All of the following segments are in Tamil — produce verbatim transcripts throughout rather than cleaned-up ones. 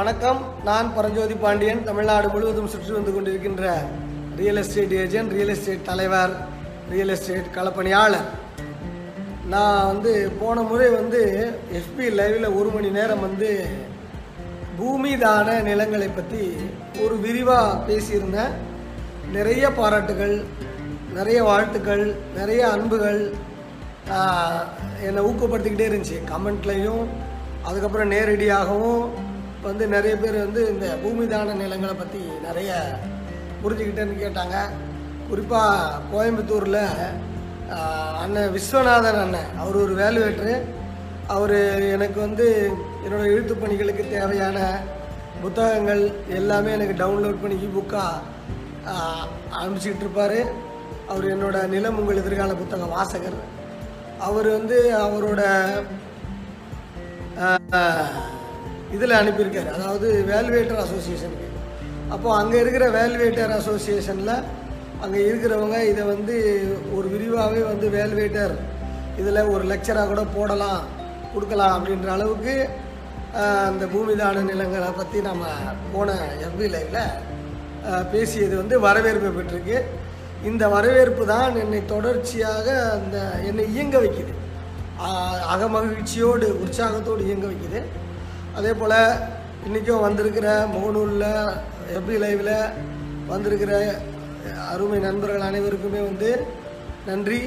வணக்கம். நான் பரஞ்சோதி பாண்டியன். தமிழ்நாடு முழுவதும் சுற்றி வந்து கொண்டிருக்கின்ற real estate agent, real estate தலைவர், ரியல் எஸ்டேட் களப்பணியாளர். நான் வந்து போன முறை வந்து எஃபி லைவில் ஒரு மணி நேரம் வந்து பூமிதான நிலங்களை பற்றி ஒரு விரிவாக பேசியிருந்தேன். நிறைய பாராட்டுகள், நிறைய வாழ்த்துக்கள், நிறைய அன்புகள் என்னை ஊக்கப்படுத்திக்கிட்டே இருந்துச்சு. கமெண்ட்லையும் அதுக்கப்புறம் நேரடியாகவும் வந்து நிறைய பேர் வந்து இந்த பூமிதான நிலங்களை பற்றி நிறைய புரிஞ்சுக்கிட்டேன்னு கேட்டாங்க. குறிப்பாக கோயம்புத்தூரில் அண்ணன் விஸ்வநாதன் அண்ணன், அவர் ஒரு வேல்யூவேட்டரு. அவர் எனக்கு வந்து என்னோடய எழுத்து பணிகளுக்கு தேவையான புத்தகங்கள் எல்லாமே எனக்கு டவுன்லோட் பண்ணி இபுக்காக அனுப்பிச்சிக்கிட்டு இருப்பார். அவர் என்னோடய நிலம் உங்கள் எதிர்கால புத்தக வாசகர். அவர் வந்து அவரோட இதில் அனுப்பியிருக்காரு, அதாவது வேல்வேட்டர் அசோசியேஷனுக்கு. அப்போது அங்கே இருக்கிற வேல்வேட்டர் அசோசியேஷனில் அங்கே இருக்கிறவங்க இதை வந்து ஒரு விரிவாகவே வந்து வேல்வேட்டர் இதில் ஒரு லெக்சராக கூட போடலாம், கொடுக்கலாம் அப்படின்ற அளவுக்கு அந்த பூமிதான நிலங்களை பற்றி நம்ம போன எஃபி லைவில் பேசியது வந்து வரவேற்பு பெற்றிருக்கு. இந்த வரவேற்பு தான் என்னை தொடர்ச்சியாக அந்த என்னை இயங்க வைக்குது, அகமகிழ்ச்சியோடு உற்சாகத்தோடு இயங்க வைக்குது. அதே போல் இன்றைக்கும் வந்திருக்கிற முகநூலில் எஃபி லைவில் வந்திருக்கிற அருமை நண்பர்கள் அனைவருக்குமே வந்து நன்றி.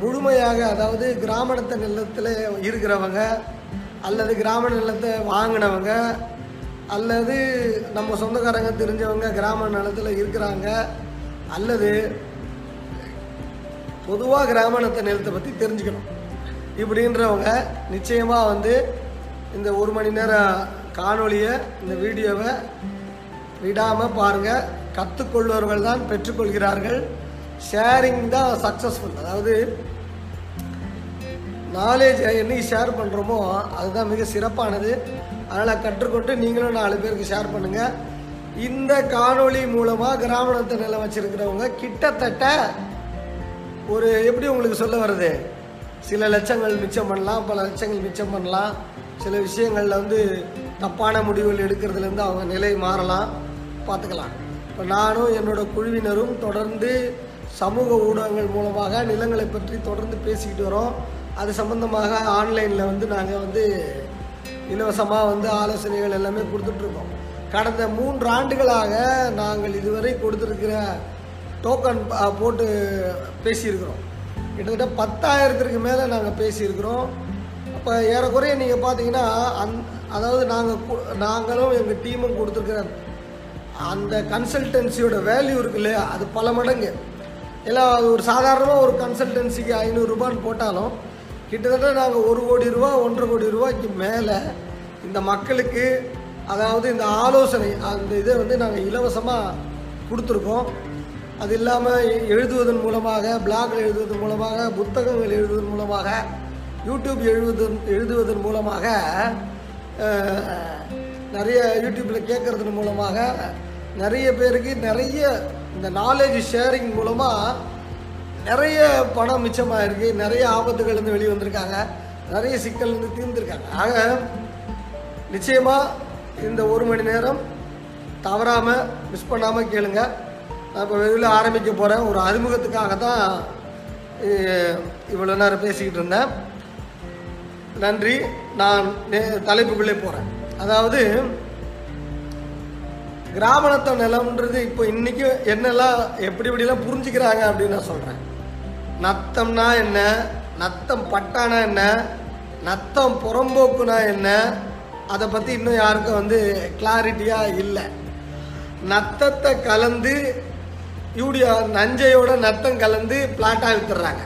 முழுமையாக அதாவது கிராமணத்த நிலத்தில் இருக்கிறவங்க அல்லது கிராம நிலத்தை வாங்கினவங்க அல்லது நம்ம சொந்தக்காரங்க தெரிஞ்சவங்க கிராம நிலத்தில் இருக்கிறாங்க அல்லது பொதுவாக கிராமணத்த நிலத்தை பற்றி தெரிஞ்சுக்கணும் இப்படின்றவங்க நிச்சயமாக வந்து இந்த ஒரு மணி நேரம் காணொலியை, இந்த வீடியோவை விடாமல் பாருங்கள். கற்றுக்கொள்பவர்கள் தான் பெற்றுக்கொள்கிறார்கள். ஷேரிங் தான் சக்ஸஸ்ஃபுல். அதாவது நாலேஜை என்னைக்கு ஷேர் பண்ணுறோமோ அதுதான் மிக சிறப்பானது. அதனால் கற்றுக்கொண்டு நீங்களும் நாலு பேருக்கு ஷேர் பண்ணுங்கள். இந்த காணொலி மூலமாக கிராமணத்தை நிலம் வச்சுருக்கிறவங்க கிட்டத்தட்ட ஒரு எப்படி உங்களுக்கு சொல்ல வருது, சில லட்சங்கள் மிச்சம் பண்ணலாம், பல லட்சங்கள் மிச்சம் பண்ணலாம். சில விஷயங்களில் வந்து தப்பான முடிவுகள் எடுக்கிறதுலேருந்து அவங்க நிலை மாறலாம், பார்த்துக்கலாம். இப்போ நானும் என்னோடய குழுவினரும் தொடர்ந்து சமூக ஊடகங்கள் மூலமாக நிலங்களை பற்றி தொடர்ந்து பேசிக்கிட்டு வரோம். அது சம்பந்தமாக ஆன்லைனில் வந்து நாங்கள் வந்து இலவசமாக வந்து ஆலோசனைகள் எல்லாமே கொடுத்துட்ருக்கோம். கடந்த மூன்று ஆண்டுகளாக நாங்கள் இதுவரை கொடுத்துருக்கிற டோக்கன் போட்டு பேசியிருக்கிறோம். கிட்டத்தட்ட பத்தாயிரத்திற்கு மேலே நாங்கள் பேசியிருக்கிறோம். இப்போ ஏறக்குறைய நீங்கள் பார்த்தீங்கன்னா அந் அதாவது நாங்கள் நாங்களும் எங்கள் டீமும் கொடுத்துருக்குற அந்த கன்சல்டன்சியோட வேல்யூ இருக்கு இல்லையா, அது பல மடங்கு. எல்லாம் அது ஒரு சாதாரணமாக ஒரு கன்சல்டன்சிக்கு ஐநூறுரூபான்னு போட்டாலும் கிட்டத்தட்ட நாங்கள் ஒரு கோடி ரூபா ஒன்றரை கோடி ரூபாய்க்கு மேலே இந்த மக்களுக்கு அதாவது இந்த ஆலோசனை அந்த இதை வந்து நாங்கள் இலவசமாக கொடுத்துருக்கோம். அது இல்லாமல் எழுதுவதன் மூலமாக, பிளாகில் எழுதுவதன் மூலமாக, புத்தகங்கள் எழுதுவதன் மூலமாக, யூடியூப் எழுது எழுதுவதன் மூலமாக, நிறைய யூடியூப்பில் கேட்குறதன் மூலமாக நிறைய பேருக்கு நிறைய இந்த நாலேஜ் ஷேரிங் மூலமாக நிறைய பணம் மிச்சமாக இருக்குது, நிறைய ஆபத்துகள்லேருந்து வெளியே வந்திருக்காங்க, நிறைய சிக்கல்லேருந்து தீர்ந்துருக்காங்க. ஆக நிச்சயமாக இந்த ஒரு மணி நேரம் தவறாமல் மிஸ் பண்ணாமல் கேளுங்க. நான் இப்போ வெளியில் ஆரம்பிக்க போகிறேன். ஒரு அறிமுகத்துக்காக தான் இவ்வளோ நேரம் பேசிக்கிட்டு இருந்தேன். நன்றி. நான் தலைப்புக்குள்ளே போகிறேன். அதாவது கிராமணத்த நிலம்ன்றது இப்போ இன்றைக்கி என்னெல்லாம் எப்படி இப்படிலாம் புரிஞ்சுக்கிறாங்க அப்படின்னு நான் சொல்கிறேன். நத்தம்னா என்ன, நத்தம் பட்டானா என்ன, நத்தம் புறம்போக்குனா என்ன, அதை பற்றி இன்னும் யாருக்கும் வந்து கிளாரிட்டியாக இல்லை. நத்தத்தை கலந்து யூடியா நஞ்சையோட நத்தம் கலந்து பிளாட்டாக விற்றுறாங்க,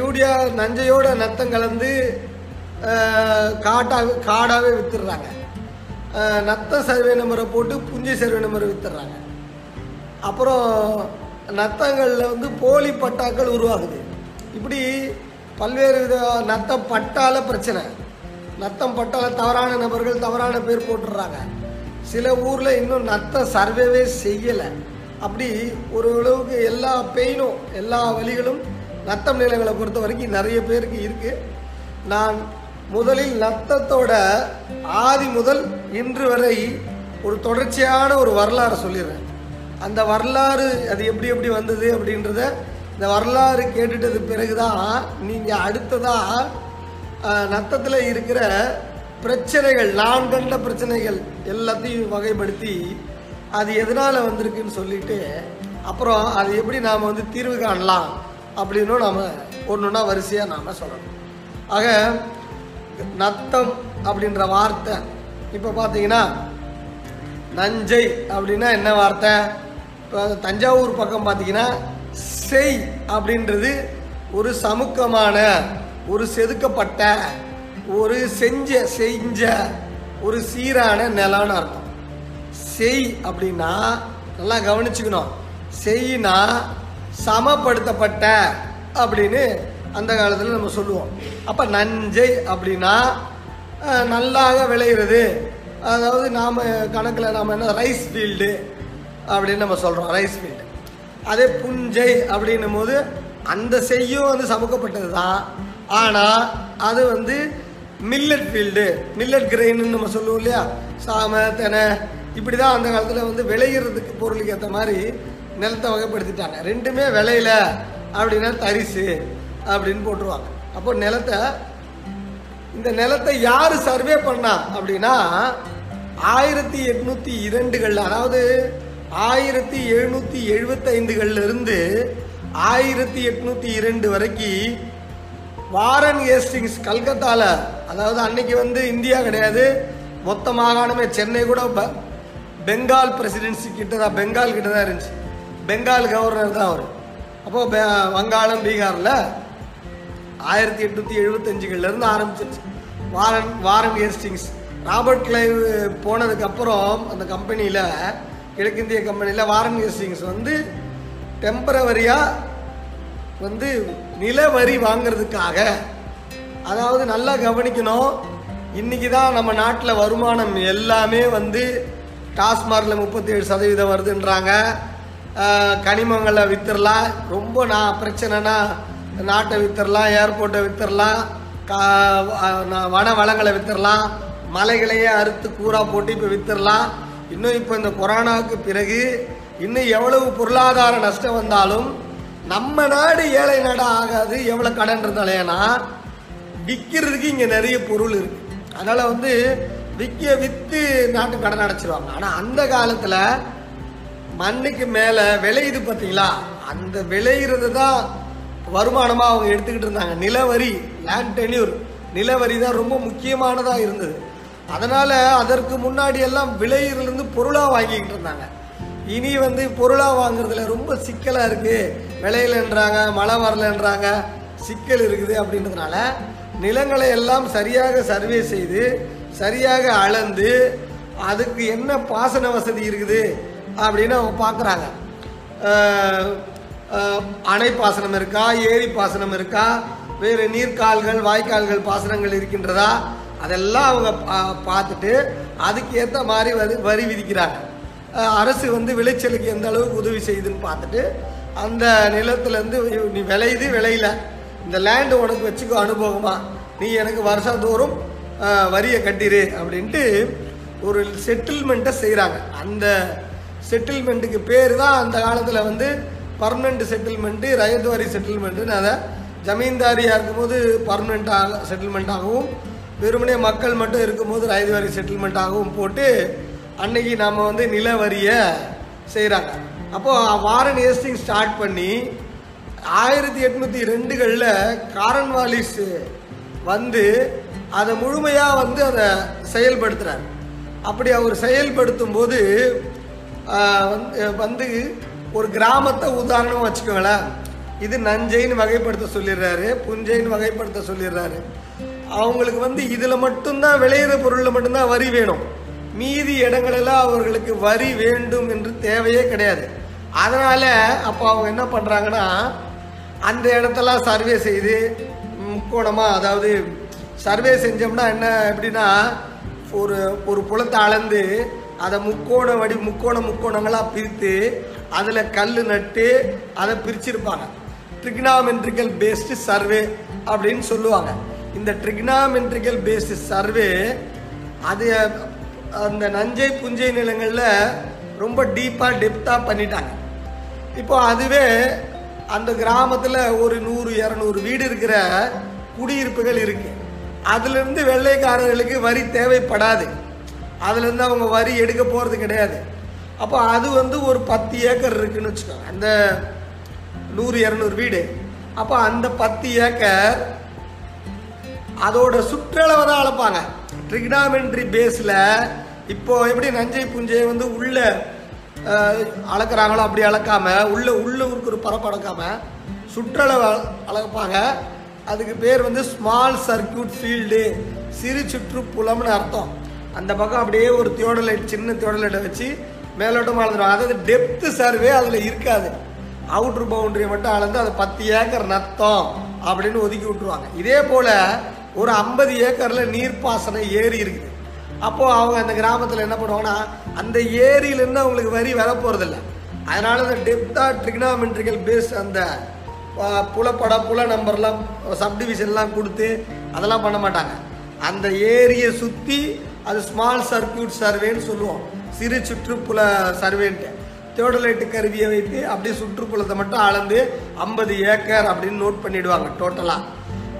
யூடியா நஞ்சையோட நத்தம் கலந்து காட்டாக காடாகவே விற்றுடுறாங்க, நத்த சர்வே நம்பரை போட்டு புஞ்சை சர்வே நம்பரை விற்றுடுறாங்க. அப்புறம் நத்தங்களில் வந்து போலி பட்டாக்கள் உருவாகுது. இப்படி பல்வேறு வித நத்தம் பட்டால பிரச்சனை, நத்தம் பட்டால தவறான நபர்கள் தவறான பேர் போட்டுடுறாங்க. சில ஊரில் இன்னும் நத்த சர்வேவே செய்யலை. அப்படி ஓரளவுக்கு எல்லா பெயினும் எல்லா வழிகளும் நத்தம் நிலங்களை பொறுத்த வரைக்கும் நிறைய பேருக்கு இருக்குது. நான் முதலில் நத்தத்தோட ஆதி முதல் இன்று வரை ஒரு தொடர்ச்சியான ஒரு வரலாறு சொல்லிடுறேன். அந்த வரலாறு அது எப்படி எப்படி வந்தது அப்படின்றத இந்த வரலாறு கேட்டுட்டது பிறகுதான் நீங்கள் அடுத்ததாக நத்தத்தில் இருக்கிற பிரச்சனைகள், நான் கண்ட பிரச்சனைகள் எல்லாத்தையும் வகைப்படுத்தி அது எதனால் வந்திருக்குன்னு சொல்லிட்டு அப்புறம் அது எப்படி நாம் வந்து தீர்வு காணலாம் அப்படின்னும் நாம் ஒன்று ஒன்றா வரிசையாக நாம் சொல்லணும். ஆக நத்தம் அப்படின்ற வார்த்தை இப்போ பார்த்தீங்கன்னா நஞ்சை அப்படின்னா என்ன வார்த்தை? இப்போ தஞ்சாவூர் பக்கம் பார்த்தீங்கன்னா செய் அப்படின்றது ஒரு சமுக்கமான, ஒரு செதுக்கப்பட்ட, ஒரு செஞ்ச செஞ்ச ஒரு சீரான நிலம்னு அர்த்தம். செய் அப்படின்னா நல்லா கவனிச்சுக்கணும். செய்னா சமப்படுத்தப்பட்ட அப்படின்னு அந்த காலத்தில் நம்ம சொல்லுவோம். அப்போ நஞ்சை அப்படின்னா நல்லாக விளையிறது. அதாவது நாம் கணக்கில் நாம் என்ன ரைஸ் ஃபீல்டு அப்படின்னு நம்ம சொல்கிறோம், ரைஸ் ஃபீல்டு. அதே புஞ்சை அப்படின்னும் போது அந்த செய்யும் வந்து சமக்கப்பட்டது தான், ஆனால் அது வந்து மில்லட் ஃபீல்டு, மில்லட் கிரெயின்னு நம்ம சொல்லுவோம் இல்லையா, சாமை தெனை இப்படி தான் அந்த காலத்தில் வந்து விளையிறதுக்கு பொருளுக்கு ஏற்ற மாதிரி நிலத்தை வகைப்படுத்திட்டாங்க. ரெண்டுமே விளையில அப்படின்னா தரிசு அப்படின்னு போட்டுருவாங்க. அப்போ நிலத்தை இந்த நிலத்தை யார் சர்வே பண்ணா அப்படின்னா ஆயிரத்தி எட்நூற்றி இரண்டுகள் அதாவது ஆயிரத்தி எழுநூற்றி எழுபத்தைந்துகள்லேருந்து ஆயிரத்தி எட்நூற்றி இரண்டு வரைக்கும் வாரன் ஹேஸ்டிங்ஸ் கல்கத்தாவில், அதாவது அன்னைக்கு வந்து இந்தியா கிடையாது, மொத்த மாகாணமே, சென்னை கூட பெங்கால் பிரசிடென்சி கிட்ட தான், பெங்கால் கிட்ட தான் இருந்துச்சு, பெங்கால் கவர்னர் தான் அவர். அப்போது வங்காளம் பீகாரில் ஆயிரத்தி எட்நூற்றி எழுபத்தஞ்சுகள்லேருந்து ஆரம்பிச்சிருச்சு Warren Warren Hastings. Robert Clive போனதுக்கப்புறம் அந்த கம்பெனியில், கிழக்கிந்திய கம்பெனியில் வாரன் ஹேஸ்டிங்ஸ் வந்து டெம்பரவரியாக வந்து நில வரி வாங்கிறதுக்காக, அதாவது நல்லா கவனிக்கணும், இன்றைக்கி தான் நம்ம நாட்டில் வருமானம் எல்லாமே வந்து டாஸ்மார்க்கில் முப்பத்தி ஏழு சதவீதம் வருதுன்றாங்க, கனிமங்களை விற்றுடலாம், ரொம்ப நான் பிரச்சனைனா நாட்டை விற்றுடலாம், ஏர்போர்ட்டை விற்றுடலாம், கா வன வளங்களை விற்றுடலாம், மலைகளையே அறுத்து கூறா போட்டு இப்போ விற்றுடலாம். இன்னும் இப்போ இந்த கொரோனாவுக்கு பிறகு இன்னும் எவ்வளவு பொருளாதார நஷ்டம் வந்தாலும் நம்ம நாடு ஏழை நாடாக ஆகாது. எவ்வளோ கடன் இருந்தாலும், ஏன்னா விற்கிறதுக்கு இங்கே நிறைய பொருள் இருக்குது, அதனால் வந்து விற்க விற்று நாட்டு கடன் அடைச்சிருவாங்க. ஆனால் அந்த காலத்தில் மண்ணுக்கு மேலே விளையுது பார்த்தீங்களா, அந்த விளையிறது தான் வருமானமாக அவங்க எடுத்துக்கிட்டு இருந்தாங்க. நிலவரி, லேண்ட் டென்யூர், நிலவரி தான் ரொம்ப முக்கியமானதாக இருந்தது. அதனால் அதற்கு முன்னாடி எல்லாம் விளையிறதுலேருந்து பொருளாக வாங்கிக்கிட்டு இருந்தாங்க. இனி வந்து பொருளாக வாங்குறதுல ரொம்ப சிக்கலாக இருக்குது, விளையிலன்றாங்க, மழை வரலன்றாங்க, சிக்கல் இருக்குது. அப்படின்றதுனால நிலங்களை எல்லாம் சரியாக சர்வே செய்து, சரியாக அளந்து, அதுக்கு என்ன பாசன வசதி இருக்குது அப்படின்னு அவங்க பார்க்குறாங்க. அணை பாசனம் இருக்கா, ஏரி பாசனம் இருக்கா, வேறு நீர்க்கால்கள், வாய்க்கால்கள் பாசனங்கள் இருக்கின்றதா, அதெல்லாம் அவங்க பா பார்த்துட்டு அதுக்கேற்ற மாதிரி வரி வரி விதிக்கிறாங்க. அரசு வந்து விளைச்சலுக்கு எந்த அளவுக்கு உதவி செய்யுதுன்னு பார்த்துட்டு அந்த நிலத்துலேருந்து நீ விளையுது விளையில இந்த லேண்டு உனக்கு வச்சுக்கோ அனுபவமாக, நீ எனக்கு வருஷந்தோறும் வரியை கட்டிடு அப்படின்ட்டு ஒரு செட்டில்மெண்ட்டை செய்கிறாங்க. அந்த செட்டில்மெண்ட்டுக்கு பேர் தான் அந்த காலத்தில் வந்து பர்மனெண்ட் செட்டில்மெண்ட்டு, ரயத்வாரி செட்டில்மெண்ட்டுன்னு. அதை ஜமீன்தாரியாக இருக்கும்போது பர்மனெண்ட்டாக செட்டில்மெண்ட்டாகவும், வெறுமனே மக்கள் மட்டும் இருக்கும்போது ரயத்வாரி செட்டில்மெண்ட்டாகவும் போட்டு அன்னைக்கு நம்ம வந்து நில வரியை செய்கிறாங்க. அப்போது வாரன் ஹேஸ்டிங்ஸ் ஸ்டார்ட் பண்ணி ஆயிரத்தி எட்நூற்றி ரெண்டுகளில் காரன்வாலிஸ் வந்து அதை முழுமையாக வந்து அதை செயல்படுத்துகிறார். அப்படி அவர் செயல்படுத்தும் போது வந்து ஒரு கிராமத்தை உதாரணமாக வச்சுக்கோங்களேன், இது நஞ்சைன்னு வகைப்படுத்த சொல்லிடுறாரு, புஞ்சைன்னு வகைப்படுத்த சொல்லிடுறாரு. அவங்களுக்கு வந்து இதில் மட்டும்தான் விளையிற பொருளில் மட்டும்தான் வரி வேணும், மீதி இடங்களெல்லாம் அவர்களுக்கு வரி வேண்டும் என்று தேவையே கிடையாது. அதனால் அப்போ அவங்க என்ன பண்ணுறாங்கன்னா அந்த இடத்தெல்லாம் சர்வே செய்து முக்கோணமாக, அதாவது சர்வே செஞ்சோம்னா என்ன எப்படின்னா ஒரு ஒரு புலத்தை அளந்து அதை முக்கோண வடி முக்கோண முக்கோணங்களாக பிரித்து அதில் கல் நட்டு அதை பிரிச்சிருப்பாங்க. ட்ரிக்னாமெட்ரிக்கல் பேஸ்டு சர்வே அப்படின்னு சொல்லுவாங்க. இந்த ட்ரிக்னாமெட்ரிக்கல் பேஸ்டு சர்வே அது அந்த நஞ்சை புஞ்சை நிலங்களில் ரொம்ப டீப்பாக டெப்த்தாக பண்ணிட்டாங்க. இப்போ அதுவே அந்த கிராமத்தில் ஒரு நூறு இரநூறு வீடு இருக்கிற குடியிருப்புகள் இருக்குது. அதுலேருந்து வெள்ளைக்காரர்களுக்கு வரி தேவைப்படாது, அதுலேருந்து அவங்க வரி எடுக்க போகிறது கிடையாது. அப்போ அது வந்து ஒரு பத்து ஏக்கர் இருக்குதுன்னு வச்சுக்கோங்க, அந்த நூறு இரநூறு வீடு. அப்போ அந்த பத்து ஏக்கர் அதோட சுற்றளவை தான் அளப்பாங்க ட்ரிக்னாமெண்ட்ரி பேஸில். இப்போது எப்படி நஞ்சை புஞ்சை வந்து உள்ளே அளக்குறாங்களோ அப்படி அளக்காமல், உள்ளே உள்ளே இருக்கிற பரப்பு அளக்காமல் சுற்றளவை அளப்பாங்க. அதுக்கு பேர் வந்து ஸ்மால் சர்க்கியூட் ஃபீல்டு, சிறு சுற்றுப்புலம்னு அர்த்தம். அந்த பக்கம் அப்படியே ஒரு தியோடலைட், சின்ன தியோடலைட்டை வச்சு மேலோட்டமாக அளந்துடுவாங்க. அதாவது டெப்த்து சர்வே அதில் இருக்காது, அவுட்ரு பவுண்டரியை மட்டும் அளந்து அது பத்து ஏக்கர் நத்தம் அப்படின்னு ஒதுக்கி விட்டுருவாங்க. இதே போல் ஒரு ஐம்பது ஏக்கரில் நீர்ப்பாசன ஏரி இருக்குது. அப்போது அவங்க அந்த கிராமத்தில் என்ன பண்ணுவாங்கன்னா, அந்த ஏரியிலேருந்து அவங்களுக்கு வரி வர போகிறதில்ல. அதனால் அந்த டெப்த்தாக ட்ரிக்னாமெட்ரிக்கல் பேஸ் அந்த புலப்பட புல நம்பர்லாம் சப்டிவிஷன்லாம் கொடுத்து அதெல்லாம் பண்ண மாட்டாங்க. அந்த ஏரியை சுற்றி அது ஸ்மால் சர்க்கியூட் சர்வேன்னு சொல்லுவோம், சிறு சுற்றுப்புல சர்வேன்ட்டு. தியோடலைட்டு கருவியை வைத்து அப்படியே சுற்றுப்புலத்தை மட்டும் அளந்து ஐம்பது ஏக்கர் அப்படின்னு நோட் பண்ணிவிடுவாங்க டோட்டலாக.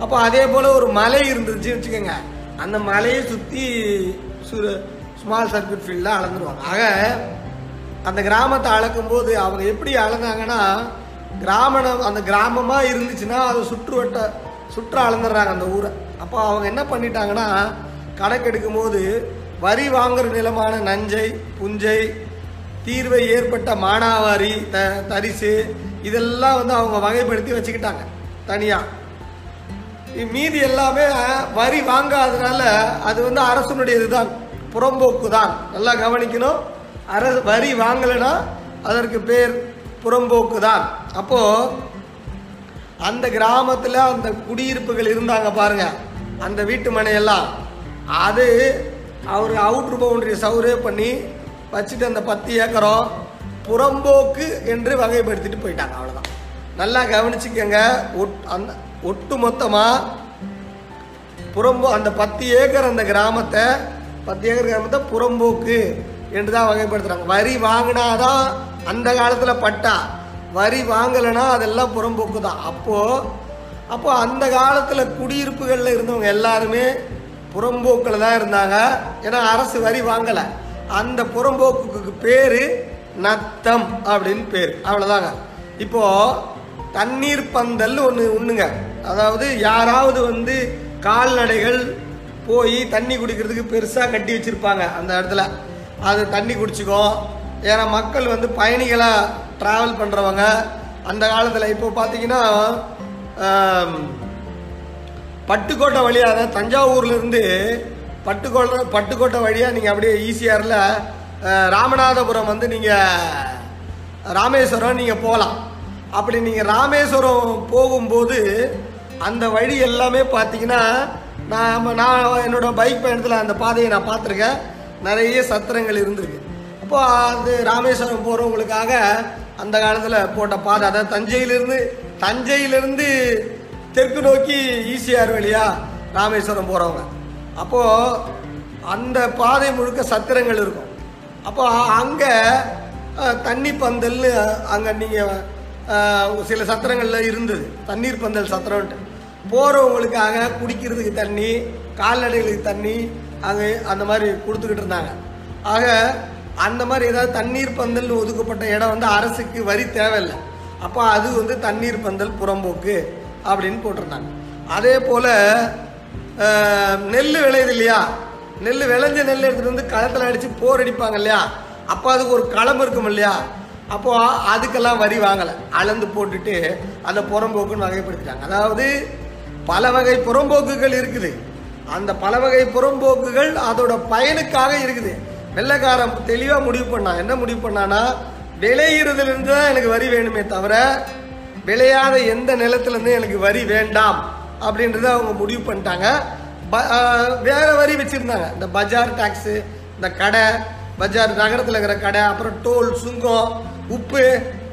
அப்போ அதே போல் ஒரு மலை இருந்துச்சு வச்சுக்கோங்க, அந்த மலையை சுற்றி சு ஸ்மால் சர்க்கியூட் ஃபீல்டாக அளந்துருவாங்க. ஆக அந்த கிராமத்தை அளக்கும்போது அவங்க எப்படி அளந்தாங்கன்னா, கிராமம் அந்த கிராமமாக இருந்துச்சுன்னா அதை சுற்றுவட்ட சுற்ற அளந்துடுறாங்க அந்த ஊரை. அப்போ அவங்க என்ன பண்ணிட்டாங்கன்னா, கணக்கெடுக்கும் போது வரி வாங்குகிற நிலமான நஞ்சை புஞ்சை தீர்வை ஏற்பட்ட மானாவாரி த தரிசு இதெல்லாம் வந்து அவங்க வகைப்படுத்தி வச்சுக்கிட்டாங்க தனியாக. மீதி எல்லாமே வரி வாங்காததுனால அது வந்து அரசுடைய இதுதான், புறம்போக்கு தான். நல்லா கவனிக்கணும், அரசு வரி வாங்கலைன்னா அதற்கு பேர் புறம்போக்கு தான். அப்போது அந்த கிராமத்தில் அந்த குடியிருப்புகள் இருந்தாங்க பாருங்கள், அந்த வீட்டு மனையெல்லாம் அது அவர் அவுட்ரு பவுண்டரியை சர்வே பண்ணி வச்சுட்டு அந்த பத்து ஏக்கரும் புறம்போக்கு என்று வகைப்படுத்திட்டு போயிட்டாங்க. அவ்வளோதான், நல்லா கவனிச்சுக்கங்க. ஒட் அந்த ஒட்டு மொத்தமாக புறம்போ அந்த பத்து ஏக்கர் அந்த கிராமத்தை பத்து ஏக்கர் கிராமத்தை புறம்போக்கு என்று தான் வகைப்படுத்துகிறாங்க. வரி வாங்கினாதான் அந்த காலத்தில் பட்டா, வரி வாங்கலைன்னா அதெல்லாம் புறம்போக்கு தான். அப்போது அப்போது அந்த காலத்தில் குடியிருப்புகளில் இருந்தவங்க எல்லாருமே புறம்போக்கில் தான் இருந்தாங்க, ஏன்னா அரசு வரி வாங்கலை. அந்த புறம்போக்குக்கு பேர் நத்தம் அப்படின்னு பேர். அவ்வளோதாங்க. இப்போது தண்ணீர் பந்தல் ஒன்று ஒன்றுங்க, அதாவது யாராவது வந்து கால்நடைகள் போய் தண்ணி குடிக்கிறதுக்கு பெருசாக கட்டி வச்சுருப்பாங்க அந்த இடத்துல, அது தண்ணி குடிச்சிக்கும். ஏன்னா மக்கள் வந்து பயணிகளாக ட்ராவல் பண்ணுறவங்க அந்த காலத்தில். இப்போ பார்த்திங்கன்னா பட்டுக்கோட்டை வழியாக தான், தஞ்சாவூர்லேருந்து பட்டுக்கோட்டை பட்டுக்கோட்டை வழியாக நீங்கள் அப்படியே ஈஸியாரில் ராமநாதபுரம் வந்து நீங்கள் ராமேஸ்வரம் நீங்கள் போகலாம். அப்படி நீங்கள் ராமேஸ்வரம் போகும்போது அந்த வழி எல்லாமே பார்த்திங்கன்னா, நான் நான் என்னோடய பைக் பயணத்தில் அந்த பாதையை நான் பார்த்துருக்கேன், நிறைய சத்திரங்கள் இருந்திருக்கு. அப்போது அது ராமேஸ்வரம் போகிறவங்களுக்காக அந்த காலத்தில் போட்ட பாதை. அதாவது தஞ்சையிலேருந்து தஞ்சையிலேருந்து தெற்கு நோக்கி ஈசிஆர் வழியாக ராமேஸ்வரம் போகிறவங்க, அப்போது அந்த பாதை முழுக்க சத்திரங்கள் இருக்கும். அப்போ அங்கே தண்ணி பந்தல், அங்கே நீங்கள் சில சத்திரங்களில் இருந்தது தண்ணீர் பந்தல் சத்திரம்ட்டு. போகிறவங்களுக்காக குடிக்கிறதுக்கு தண்ணி, கால்நடைகளுக்கு தண்ணி அங்கே அந்த மாதிரி கொடுத்துக்கிட்டு இருந்தாங்க. ஆக அந்த மாதிரி ஏதாவது தண்ணீர் பந்தல் ஒதுக்கப்பட்ட இடம் வந்து அரசுக்கு வரி தேவையில்லை. அப்போ அது வந்து தண்ணீர் பந்தல் புறம்போக்கு அப்படின்னு போட்டிருந்தாங்க. அதே போல் நெல் விளையுது இல்லையா, நெல் விளைஞ்ச நெல் எடுத்துகிட்டு வந்து களத்தில் அடித்து போர் அடிப்பாங்க இல்லையா, அப்போ அதுக்கு ஒரு களம் இருக்கும் இல்லையா, அப்போது அதுக்கெல்லாம் வரி வாங்கலை, அளந்து போட்டுட்டு அந்த புறம்போக்குன்னு வகைப்படுத்திட்டாங்க. அதாவது பல வகை புறம்போக்குகள் இருக்குது, அந்த பல வகை புறம்போக்குகள் அதோட பயனுக்காக இருக்குது. வெள்ளைக்காரன் தெளிவாக முடிவு பண்ணான். என்ன முடிவு பண்ணான்னா, விளையிறதுலேருந்து தான் எனக்கு வரி வேணுமே தவிர விளையாத எந்த நிலத்துலேருந்து எனக்கு வரி வேண்டாம் அப்படின்றத அவங்க முடிவு பண்ணிட்டாங்க. ப வேறு வரி வச்சுருந்தாங்க, இந்த பஜார் டேக்ஸு, இந்த கடை பஜார் நகரத்தில் இருக்கிற கடை, அப்புறம் டோல் சுங்கம், உப்பு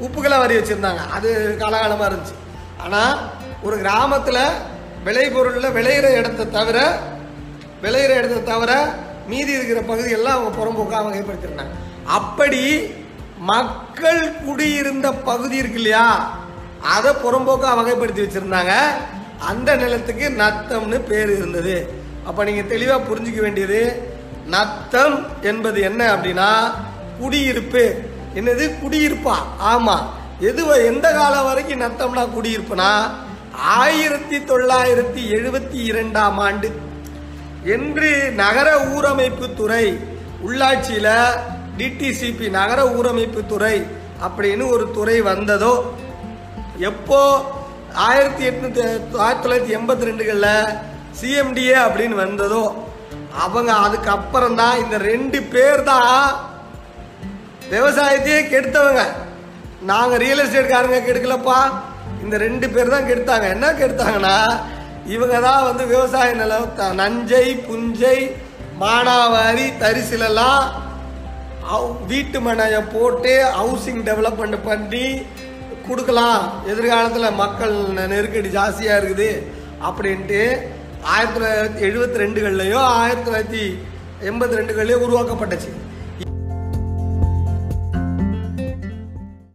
உப்புக்கெல்லாம் வரி வச்சுருந்தாங்க. அது காலகாலமாக இருந்துச்சு. ஆனால் ஒரு கிராமத்தில் விளைபொருளில் விளையிற இடத்தை தவிர விளையிற இடத்தை தவிர மீதி இருக்கிற பகுதியெல்லாம் அவங்க புறம்போக்காக வகைப்படுத்திருந்தாங்க. அப்படி மக்கள் குடியிருந்த பகுதி இருக்கு இல்லையா, அதை புறம்போக்காக வகைப்படுத்தி வச்சுருந்தாங்க. அந்த நிலத்துக்கு நத்தம்னு பேர் இருந்தது. அப்போ நீங்கள் தெளிவாக புரிஞ்சிக்க வேண்டியது, நத்தம் என்பது என்ன அப்படின்னா குடியிருப்பு. என்னது குடியிருப்பா? ஆமாம். எது எந்த காலம் வரைக்கும் நத்தம்னா குடியிருப்புனா ஆயிரத்தி தொள்ளாயிரத்தி எழுபத்தி இரண்டாம் ஆண்டு என்று நகர ஊரமைப்பு துறை, உள்ளாட்சியில் டிடிசிபி நகர ஊரமைப்பு துறை அப்படின்னு ஒரு துறை வந்ததோ, எப்போ ஆயிரத்தி எட்நூத்தி ஆயிரத்தி தொள்ளாயிரத்தி எண்பத்தி ரெண்டுகளில் சிஎம்டிஏ அப்படின்னு வந்ததோ, அவங்க அதுக்கப்புறம் தான் இந்த ரெண்டு பேர் தான் விவசாயத்தையே கெடுத்தவங்க. நாங்கள் ரியல் எஸ்டேட்காரங்க கெடுக்கலப்பா, இந்த ரெண்டு பேர் தான் கெடுத்தாங்க. என்ன கெடுத்தாங்கன்னா இவங்க தான் வந்து விவசாய நிலத்தை நஞ்சை புஞ்சை மானாவாரி தரிசிலெல்லாம் வீட்டு மனையை போட்டு ஹவுசிங் டெவலப்மெண்ட் பண்ணி கொடுக்கலாம், எதிர்காலத்தில் மக்கள் நெருக்கடி ஜாஸ்தியாக இருக்குது அப்படின்ட்டு ஆயிரத்தி தொள்ளாயிரத்தி எழுபத்தி ரெண்டுகள்லையோ ஆயிரத்தி தொள்ளாயிரத்தி எண்பத்தி ரெண்டுகள்லையோ உருவாக்கப்பட்டுச்சு.